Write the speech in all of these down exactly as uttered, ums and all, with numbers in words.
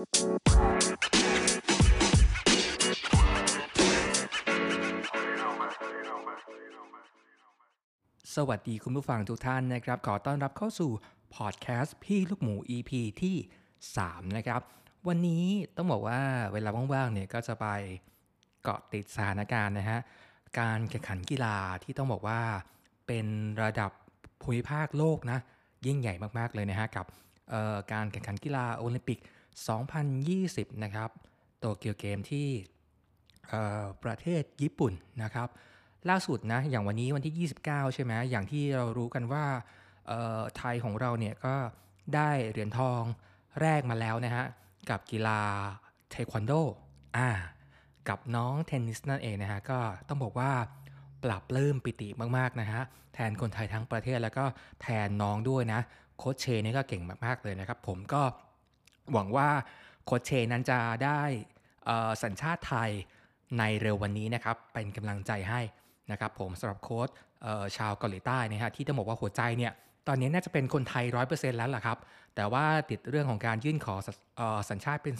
สวัสดีคุณผู้ฟังทุกท่านนะครับขอต้อนรับเข้าสู่พอดแคสต์พี่ลูกหมู อี พี ที่สามนะครับวันนี้ต้องบอกว่าเวลาว่างๆเนี่ยก็จะไปเกาะติดสถานการณ์นะฮะการแข่งขันกีฬาที่ต้องบอกว่าเป็นระดับภูมิภาคโลกนะยิ่งใหญ่มากๆเลยนะฮะกับการแข่งขันกีฬาโอลิมปิกสองพันยี่สิบนะครับโตเกียวเกมที่ประเทศญี่ปุ่นนะครับล่าสุดนะอย่างวันนี้วันที่ยี่สิบเก้าใช่ไหมอย่างที่เรารู้กันว่าไทยของเราเนี่ยก็ได้เหรียญทองแรกมาแล้วนะฮะกับกีฬาเทควันโดอ่ากับน้องเทนนิสนั่นเองนะฮะก็ต้องบอกว่าปรับเริ่มปิติมากๆนะฮะแทนคนไทยทั้งประเทศแล้วก็แทนน้องด้วยนะโค้ชเชนี่ก็เก่งมากๆเลยนะครับผมก็หวังว่าโค้ชเชนั้นจะได้สัญชาติไทยในเร็ววันนี้นะครับเป็นกำลังใจให้นะครับผมสำหรับโค้ชชาวเกาหลีใต้นะฮะที่ต้องบอกว่าหัวใจเนี่ยตอนนี้น่าจะเป็นคนไทย ร้อยเปอร์เซ็นต์ แล้วล่ะครับแต่ว่าติดเรื่องของการยื่นขอสัญชาติเป็น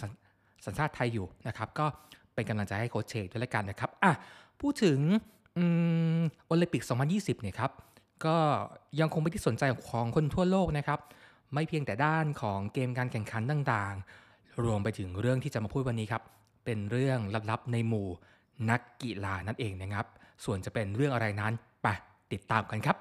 สัญชาติไทยอยู่นะครับก็เป็นกำลังใจให้โค้ชเชด้วยละกันนะครับอ่ะพูดถึงโอลิมปิกสองพันยี่สิบเนี่ยครับก็ยังคงเป็นที่สนใจของคนทั่วโลกนะครับไม่เพียงแต่ด้านของเกมการแข่งขันต่างๆรวมไปถึงเรื่องที่จะมาพูดวันนี้ครับเป็นเรื่องลับๆในหมู่นักกีฬานั่นเองนะครับส่วนจะเป็นเรื่องอะไรนั้นไปติดตามกันครับ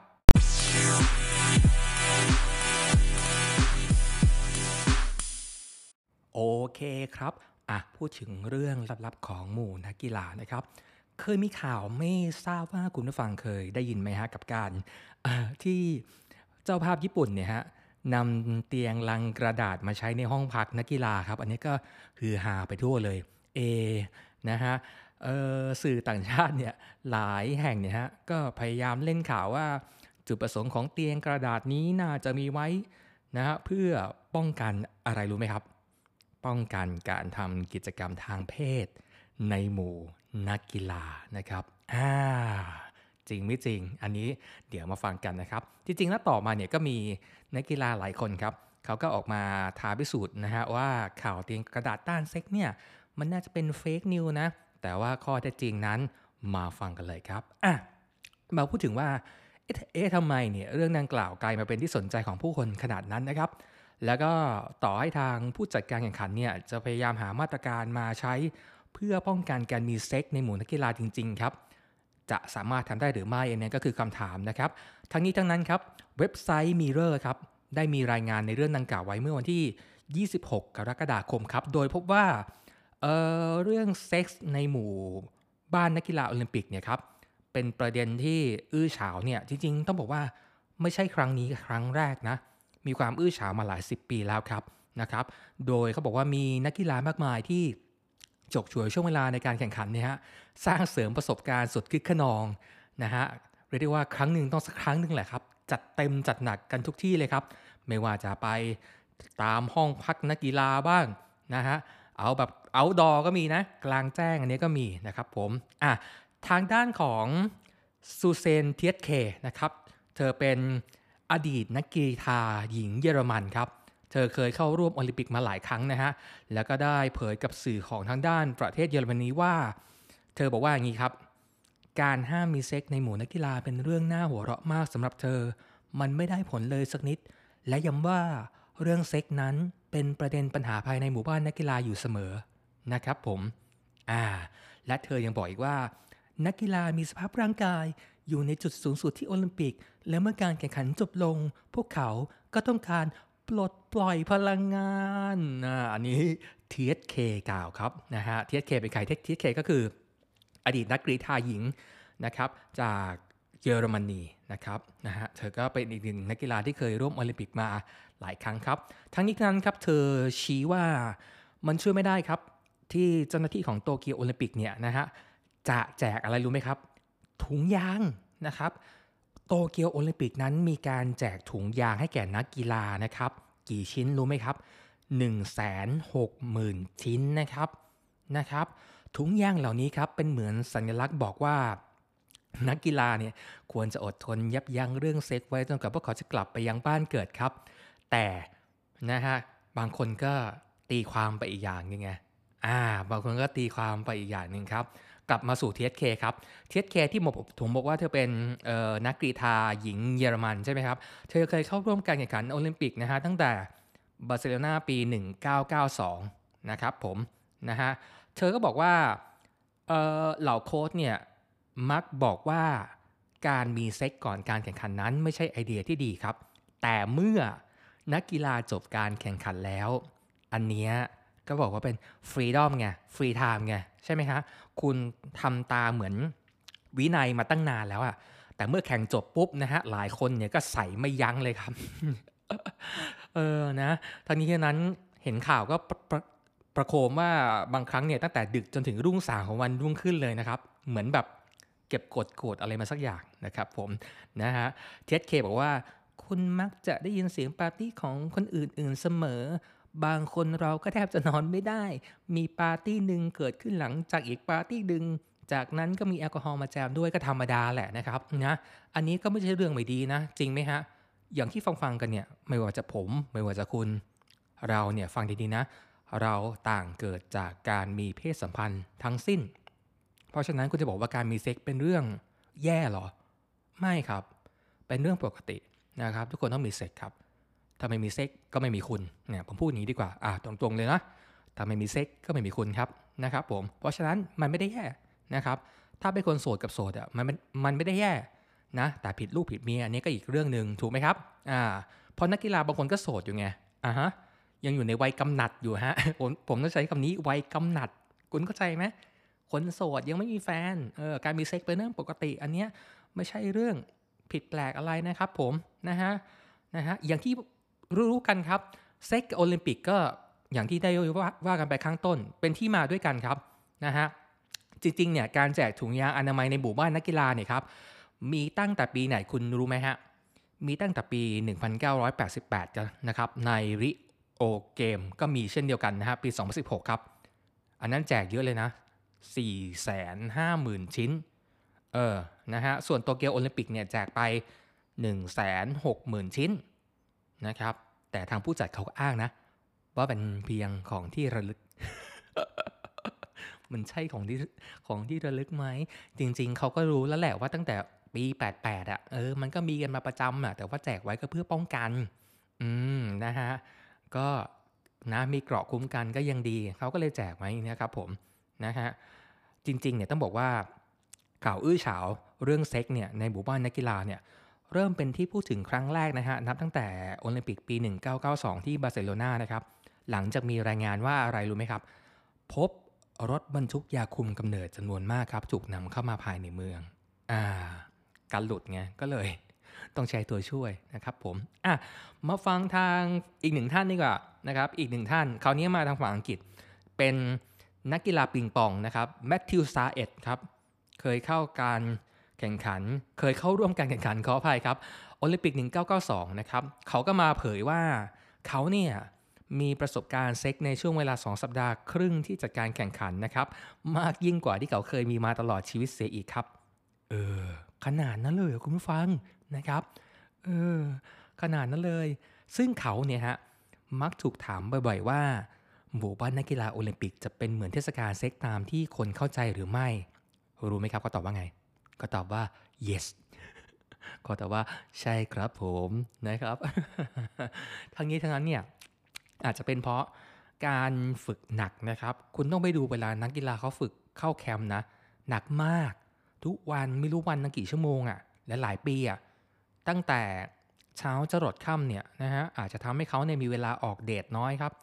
โอเคครับอ่ะพูดถึงเรื่องลับๆของหมู่นักกีฬานะครับเคยมีข่าวไม่ทราบว่าคุณผู้ฟังเคยได้ยินไหมฮะกับการที่เจ้าภาพญี่ปุ่นเนี่ยฮะนำเตียงลังกระดาษมาใช้ในห้องพักนักกีฬาครับอันนี้ก็ฮือฮาไปทั่วเลยเอนะฮะเอ่อสื่อต่างชาติเนี่ยหลายแห่งเนี่ยฮะก็พยายามเล่นข่าวว่าจุดประสงค์ของเตียงกระดาษนี้น่าจะมีไว้นะฮะเพื่อป้องกันอะไรรู้ไหมครับป้องกันการทำกิจกรรมทางเพศในหมู่นักกีฬานะครับอ่าจริงไม่จริงอันนี้เดี๋ยวมาฟังกันนะครับจริงๆแล้วต่อมาเนี่ยก็มีนักกีฬาหลายคนครับเขาก็ออกมาท้าพิสูจน์นะฮะว่าข่าวเตียงกระดาษต้านเซ็กเนี่ยมันน่าจะเป็นเฟกนิวนะแต่ว่าข้อเท็จจริงนั้นมาฟังกันเลยครับอ่ะมาพูดถึงว่าเอ๊ะเอ๊ะทำไมเนี่ยเรื่องดังกล่าวกลายมาเป็นที่สนใจของผู้คนขนาดนั้นนะครับแล้วก็ต่อให้ทางผู้จัดการแข่งขันเนี่ยจะพยายามหามาตรการมาใช้เพื่อป้องกันการมีเซ็กในหมู่นักกีฬาจริงๆครับจะสามารถทำได้หรือไม่เนี่ยก็คือคำถามนะครับทั้งนี้ทั้งนั้นครับเว็บไซต์ Mirror ครับได้มีรายงานในเรื่องดังกล่าวไว้เมื่อวันที่ยี่สิบหกกรกฎาคมครับโดยพบว่า เอ่อ เรื่องเซ็กส์ในหมู่บ้านนักกีฬาโอลิมปิกเนี่ยครับเป็นประเด็นที่อื้อฉาวเนี่ยจริงๆต้องบอกว่าไม่ใช่ครั้งนี้ครั้งแรกนะมีความอื้อฉาวมาหลายสิบปีแล้วครับนะครับโดยเขาบอกว่ามีนักกีฬามากมายที่ฉกฉวยช่วงเวลาในการแข่งขันเนี่ยฮะสร้างเสริมประสบการณ์สุดคึกขนองนะฮะเรียกได้ว่าครั้งหนึ่งต้องสักครั้งหนึ่งแหละครับจัดเต็มจัดหนักกันทุกที่เลยครับไม่ว่าจะไปตามห้องพักนักกีฬาบ้างนะฮะเอาแบบเอาท์ดอร์ก็มีนะกลางแจ้งอันนี้ก็มีนะครับผมอ่ะทางด้านของซูเซน ที เอส เค นะครับเธอเป็นอดีตนักกีฬาหญิงเยอรมันครับเธอเคยเข้าร่วมโอลิมปิกมาหลายครั้งนะฮะแล้วก็ได้เผยกับสื่อของทางด้านประเทศเยอรมนีว่าเธอบอกว่าอย่างนี้ครับการห้ามมีเซ็กในหมู่นักกีฬาเป็นเรื่องน่าหัวเราะมากสำหรับเธอมันไม่ได้ผลเลยสักนิดและย้ำว่าเรื่องเซ็กนั้นเป็นประเด็นปัญหาภายในหมู่บ้านนักกีฬาอยู่เสมอนะครับผมอ่าและเธอยังบอกอีกว่านักกีฬามีสภาพร่างกายอยู่ในจุดสูงสุดที่โอลิมปิกและเมื่อการแข่งขันจบลงพวกเขาก็ต้องการปลดปล่อยพลังงานนะอันนี้ ที เอส เค กล่าวครับนะฮะ ที เอส เค เป็นใคร ที เอส เค ก็คืออดีตนักกรีฑาหญิงนะครับจากเยอรมนีนะครับนะฮะเธอก็เป็นอีกหนึ่งนักกีฬาที่เคยร่วมโอลิมปิกมาหลายครั้งครับทั้งนี้ทั้งนั้นครับเธอชี้ว่ามันช่วยไม่ได้ครับที่เจ้าหน้าที่ของโตเกียวโอลิมปิกเนี่ยนะฮะจะแจกอะไรรู้ไหมครับถุงยางนะครับโตเกียวโอลิมปิกนั้นมีการแจกถุงยางให้แก่นักกีฬานะครับกี่ชิ้นรู้ไหมครับ หนึ่งแสนหกหมื่น ชิ้นนะครับนะครับถุงยางเหล่านี้ครับเป็นเหมือนสัญลักษณ์บอกว่านักกีฬาเนี่ยควรจะอดทนยับยั้งเรื่องเซ็กไว้จนกว่าพวกเขาจะกลับไปยังบ้านเกิดครับแต่นะฮะบางคนก็ ตีความไปอีกอย่างนึงไงอ่าบางคนก็ตีความไปอีกอย่างนึงครับกลับมาสู่ ที เอส เค ครับ ที เอส เค ที่ผมบอกว่าเธอเป็นนักกรีฑาหญิงเยอรมันใช่ไหมครับเธอเคยเข้าร่วมการแข่งขันโอลิมปิกนะฮะตั้งแต่บาร์เซโลนาปีหนึ่งพันเก้าร้อยเก้าสิบสองนะครับผมนะฮะเธอก็บอกว่าเอ่อเหล่าโค้ชเนี่ยมักบอกว่าการมีเซ็กก่อนการแข่งขันนั้นไม่ใช่ไอเดียที่ดีครับแต่เมื่อนักกีฬาจบการแข่งขันแล้วอันเนี้ยก็บอกว่าเป็นฟรีดอมไงฟรีไทม์ไงใช่ไหมคะคุณทำตาเหมือนวินัยมาตั้งนานแล้วอะแต่เมื่อแข่งจบปุ๊บนะฮะหลายคนเนี่ยก็ใส่ไม่ยั้งเลยครับ เออนะทั้งนี้ทั้งนั้นเห็นข่าวก็ป ร, ป, รประโคมว่าบางครั้งเนี่ยตั้งแต่ดึกจนถึงรุ่งสางของวันรุ่งขึ้นเลยนะครับเหมือนแบบเก็บกดโกรธอะไรมาสักอย่างนะครับผมนะฮะ ที เอส เค บอกว่าคุณมักจะได้ยินเสียงปาร์ตี้ของคนอื่นๆเสมอบางคนเราก็แทบจะนอนไม่ได้มีปาร์ตี้หนึ่งเกิดขึ้นหลังจากอีกปาร์ตี้หนึ่งจากนั้นก็มีแอลกอฮอล์มาแจมด้วยก็ธรรมดาแหละนะครับนะอันนี้ก็ไม่ใช่เรื่องไม่ดีนะจริงไหมฮะอย่างที่ฟังๆกันเนี่ยไม่ว่าจะผมไม่ว่าจะคุณเราเนี่ยฟังดีๆนะเราต่างเกิดจากการมีเพศสัมพันธ์ทั้งสิ้นเพราะฉะนั้นคุณจะบอกว่าการมีเซ็กเป็นเรื่องแย่หรอไม่ครับเป็นเรื่องปกตินะครับทุกคนต้องมีเซ็กครับถ้าไม่มีเซ็กก็ไม่มีคุณเนี่ยผมพูดอย่างนี้ดีกว่าอ่ะตรงๆเลยนะถ้าไม่มีเซ็กก็ไม่มีคุณครับนะครับผมเพราะฉะนั้นมันไม่ได้แย่นะครับถ้าเป็นคนโสดกับโสดอ่ะมันมันไม่ได้แย่นะแต่ผิดลูกผิดเมียอันนี้ก็อีกเรื่องนึงถูกไหมครับอ่าเพราะนักกีฬาบางคนก็โสดอยู่ไงอ่ะฮะยังอยู่ในวัยกำหนัดอยู่ฮะผมผมต้องใช้คำนี้วัยกำหนัดคุณเข้าใจไหมคนโสดยังไม่มีแฟนเออการมีเซ็กเป็นเรื่องปกติอันเนี้ยไม่ใช่เรื่องผิดแปลกอะไรนะครับผมนะฮะนะฮะอย่างที่รู้ๆกันครับเซ็กโอลิมปิกก็อย่างที่ได้ว่าว่ากันไปข้างต้นเป็นที่มาด้วยกันครับนะฮะจริงๆเนี่ยการแจกถุงยางอนามัยในหมู่บ้านนักกีฬาเนี่ยครับมีตั้งแต่ปีไหนคุณรู้ไหมฮะมีตั้งแต่ปีหนึ่งพันเก้าร้อยแปดสิบแปดกันนะครับในริโอเกมก็มีเช่นเดียวกันนะฮะปีสองพันสิบหกครับอันนั้นแจกเยอะเลยนะ สี่แสนห้าหมื่น ชิ้นเออนะฮะส่วนโตเกียวโอลิมปิกเนี่ยแจกไป หนึ่งแสนหกหมื่น ชิ้นนะครับแต่ทางผู้จัดเขาก็อ้างนะว่าเป็นเพียงของที่ระลึก มันใช่ของที่ของที่ระลึกไหมจริงๆเขาก็รู้แล้วแหละว่าตั้งแต่ปีแปดสิบแปดอ่ะเออมันก็มีกันมาประจำอ่ะแต่ว่าแจกไว้ก็เพื่อป้องกันอืมนะฮะก็นะมีเกราะคุ้มกันก็ยังดีเขาก็เลยแจกไว้นะครับผมนะฮะจริงๆเนี่ยต้องบอกว่าข่าวอื้อฉาวเรื่องเซ็กเนี่ยในหมู่บ้านนักกีฬาเนี่ยเริ่มเป็นที่พูดถึงครั้งแรกนะฮะนับตั้งแต่โอลิมปิกปีหนึ่งพันเก้าร้อยเก้าสิบสองที่บาร์เซโลนานะครับหลังจากมีรายงานว่าอะไรรู้ไหมครับพบรถบรรทุกยาคุมกำเนิดจำนวนมากครับถูกนำเข้ามาภายในเมืองอ่าการหลุดไงก็เลยต้องใช้ตัวช่วยนะครับผมอ่ะมาฟังทางอีกหนึ่งท่านดีกว่านะครับอีกหนึ่งท่านคราวนี้มาทางฝั่งอังกฤษเป็นนักกีฬาปิงปองนะครับแมทธิวซาเอ็ดครับเคยเข้าการแข่งขันเคยเข้าร่วมการแข่งขันขออภัยครับโอลิมปิกหนึ่งพันเก้าร้อยเก้าสิบสองนะครับเขาก็มาเผยว่าเขาเนี่ยมีประสบการณ์เซ็กในช่วงเวลาสองสัปดาห์ครึ่งที่จัดการแข่งขันนะครับมากยิ่งกว่าที่เขาเคยมีมาตลอดชีวิตเสียอีกครับเออขนาดนั้นเลยคุณผู้ฟังนะครับเออขนาดนั้นเลยซึ่งเขาเนี่ยฮะมักถูกถามบ่อยๆว่าหมู่บ้านนักกีฬาโอลิมปิกจะเป็นเหมือนเทศกาลเซ็กตามที่คนเข้าใจหรือไม่รู้ไหมครับเขาตอบว่าไงก็ตอบว่า yes ก็ตอบว่าใช่ครับผมนะครับทั้งนี้ทั้งนั้นเนี่ยอาจจะเป็นเพราะการฝึกหนักนะครับคุณต้องไปดูเวลานักกีฬาเขาฝึกเข้าแคมป์นะหนักมากทุกวันไม่รู้วันละกี่ชั่วโมงอ่ะและหลายปีอ่ะตั้งแต่เช้าจรดค่ำเนี่ยนะฮะอาจจะทำให้เขาเนี่ยมีเวลาออกเดทน้อยครับ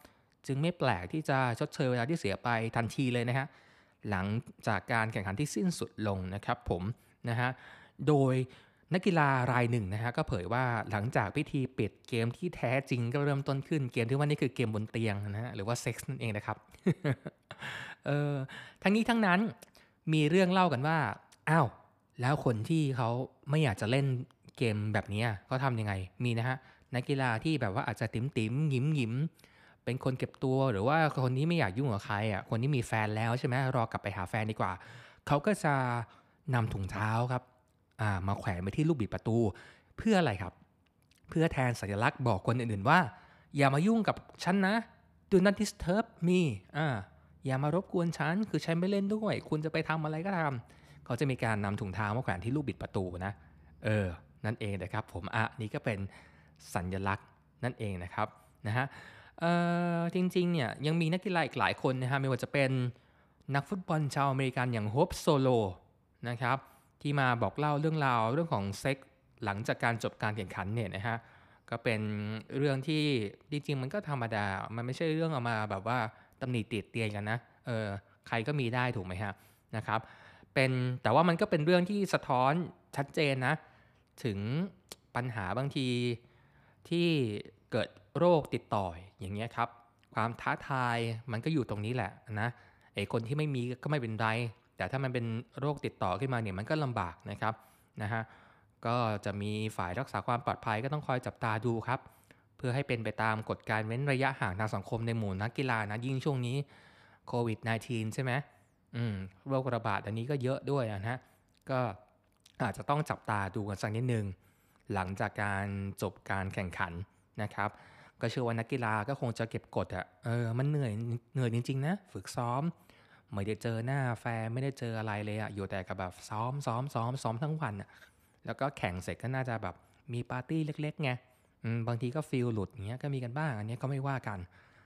จึงไม่แปลกที่จะชดเชยเวลาที่เสียไปทันทีเลยนะฮะหลังจากการแข่งขันที่สิ้นสุดลงนะครับผมนะฮะโดยนักกีฬารายหนึ่งนะฮะก็เผยว่าหลังจากพิธีปิดเกมที่แท้จริงก็เริ่มต้นขึ้นเกมที่ว่านี่คือเกมบนเตียงนะฮะหรือว่าเซ็กซ์นั่นเองนะครับ เออทั้งนี้ทั้งนั้นมีเรื่องเล่ากันว่าอ้าวแล้วคนที่เขาไม่อยากจะเล่นเกมแบบนี้เขาทำยังไงมีนะฮะนักกีฬาที่แบบว่าอาจจะติ๋มติ๋มยิ้มยิ้มเป็นคนเก็บตัวหรือว่าคนที่ไม่อยากยุ่งกับใครอ่ะคนที่มีแฟนแล้วใช่ไหมรอกลับไปหาแฟนดีกว่าเขาก็จะนำถุงเท้าครับอ่ามาแขวนไปที่ลูกบิดประตูเพื่ออะไรครับเพื่อแทนสัญลักษณ์บอกคนอื่นๆว่าอย่ามายุ่งกับฉันนะ do not disturb me อ่าอย่ามารบกวนฉันคือฉันไม่เล่นด้วยคุณจะไปทำอะไรก็ทำเขาจะมีการนำถุงเท้ามาแขวนที่ลูกบิดประตูนะเออนั่นเองนะครับผมอ่ะนี่ก็เป็นสัญลักษณ์นั่นเองนะครับนะฮะเอ่อจริงๆเนี่ยยังมีนักกีฬาอีกหลายคนนะฮะไม่ว่าจะเป็นนักฟุตบอลชาวอเมริกันอย่างโฮปโซโลนะครับที่มาบอกเล่าเรื่องราวเรื่องของเซ็กหลังจากการจบการแข่งขันเนี่ยนะฮะก็เป็นเรื่องที่จริงๆมันก็ธรรมดามันไม่ใช่เรื่องเอามาแบบว่าตำหนิติดเตียนกันนะเออใครก็มีได้ถูกไหมฮะนะครับเป็นแต่ว่ามันก็เป็นเรื่องที่สะท้อนชัดเจนนะถึงปัญหาบางทีที่เกิดโรคติดต่ออย่างเงี้ยครับความท้าทายมันก็อยู่ตรงนี้แหละนะไอ้คนที่ไม่มีก็ไม่เป็นไรแต่ถ้ามันเป็นโรคติดต่อขึ้นมาเนี่ยมันก็ลำบากนะครับนะฮะก็จะมีฝ่ายรักษาความปลอดภัยก็ต้องคอยจับตาดูครับเพื่อให้เป็นไปตามกฎการเว้นระยะห่างทางสังคมในหมู่นักกีฬานะยิ่งช่วงนี้โควิด สิบเก้า ใช่ไหมอืมโรคระบาดอันนี้ก็เยอะด้วยนะฮะก็อาจจะต้องจับตาดูกันสักนิดนึงหลังจากการจบการแข่งขันนะครับก็เชื่อว่านักกีฬาก็คงจะเก็บกดอ่ะเออมันเหนื่อยเหนื่อยจริงๆนะฝึกซ้อมไม่ได้เจอหน้าแฟนไม่ได้เจออะไรเลยอ่ะอยู่แต่กับแบบซ้อมซ้อมซ้อมซ้อมทั้งวันอ่ะแล้วก็แข่งเสร็จก็น่าจะแบบมีปาร์ตี้เล็กๆไงบางทีก็ฟีลหลุดอย่างเงี้ยก็มีกันบ้างอันนี้ก็ไม่ว่ากัน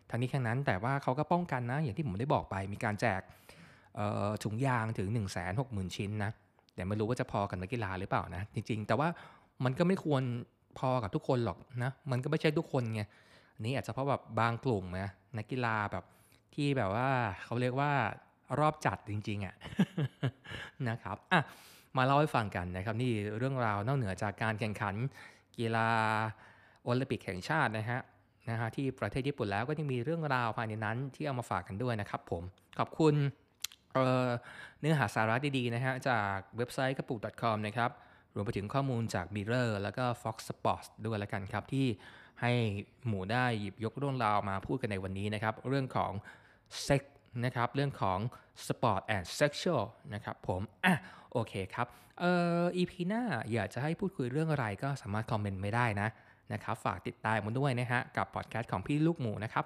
ทั้งนี้ทั้งนั้นแต่ว่าเขาก็ป้องกันนะอย่างที่ผมได้บอกไปมีการแจกเอ่อถุงยางถึง หนึ่งแสนหกหมื่น ชิ้นนะแต่ไม่รู้ว่าจะพอกับนักกีฬาหรือเปล่านะจริงๆแต่ว่ามันก็ไม่ควรพอกับทุกคนหรอกนะมันก็ไม่ใช่ทุกคนไงนี่อาจจะเพราะแบบบางกลุ่มนะนักกีฬาแบบที่แบบว่าเขาเรียกว่ารอบจัดจริงๆอ่ะ นะครับอ่ะมาเล่าให้ฟังกันนะครับนี่เรื่องราวนอกเหนือจากการแข่งขันกีฬาโอลิมปิกแห่งชาตินะฮะนะฮะที่ประเทศญี่ปุ่นแล้วก็ยังมีเรื่องราวภายในนั้นที่เอามาฝากกันด้วยนะครับผมขอบคุณเอ่อเนื้อหาสาระดีๆนะฮะจากเว็บไซต์กระปุก .com นะครับรวมไปถึงข้อมูลจาก Mirror แล้วก็ Fox Sports ด้วยละกันครับที่ให้หมู่ได้หยิบยกเรื่องราวมาพูดกันในวันนี้นะครับเรื่องของเซ็กนะครับเรื่องของ Sport and Sexual นะครับผมอ่ะโอเคครับเอ่อ อี พี หน้าอยากจะให้พูดคุยเรื่องอะไรก็สามารถคอมเมนต์ไม่ได้นะนะครับฝากติดตามมาด้วยนะฮะกับพอดแคสต์ของพี่ลูกหมูนะครับ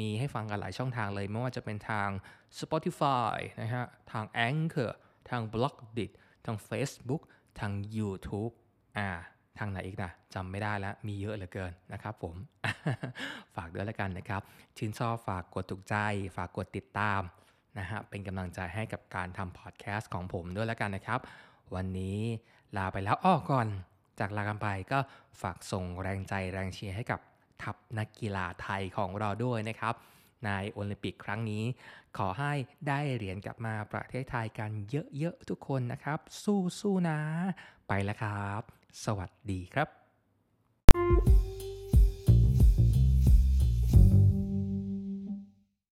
มีให้ฟังกันหลายช่องทางเลยไม่ว่าจะเป็นทาง Spotify นะฮะทาง Anchor ทาง Blockdit ทาง Facebook ทาง YouTube อ่าทางไหนอีกนะจำไม่ได้แล้วมีเยอะเหลือเกินนะครับผม ฝากด้วยละกันนะครับชื่นชอบฝากกดถูกใจฝากกดติดตามนะฮะเป็นกำลังใจให้กับการทำพอดแคสต์ของผมด้วยละกันนะครับวันนี้ลาไปแล้วอ้อก่อนจากลากันไปก็ฝากส่งแรงใจแรงเชียร์ให้กับทัพนักกีฬาไทยของเราด้วยนะครับในโอลิมปิกครั้งนี้ขอให้ได้เหรียญกลับมาประเทศไทยกันเยอะๆทุกคนนะครับสู้ๆนะไปแล้วครับสวัสดีครับ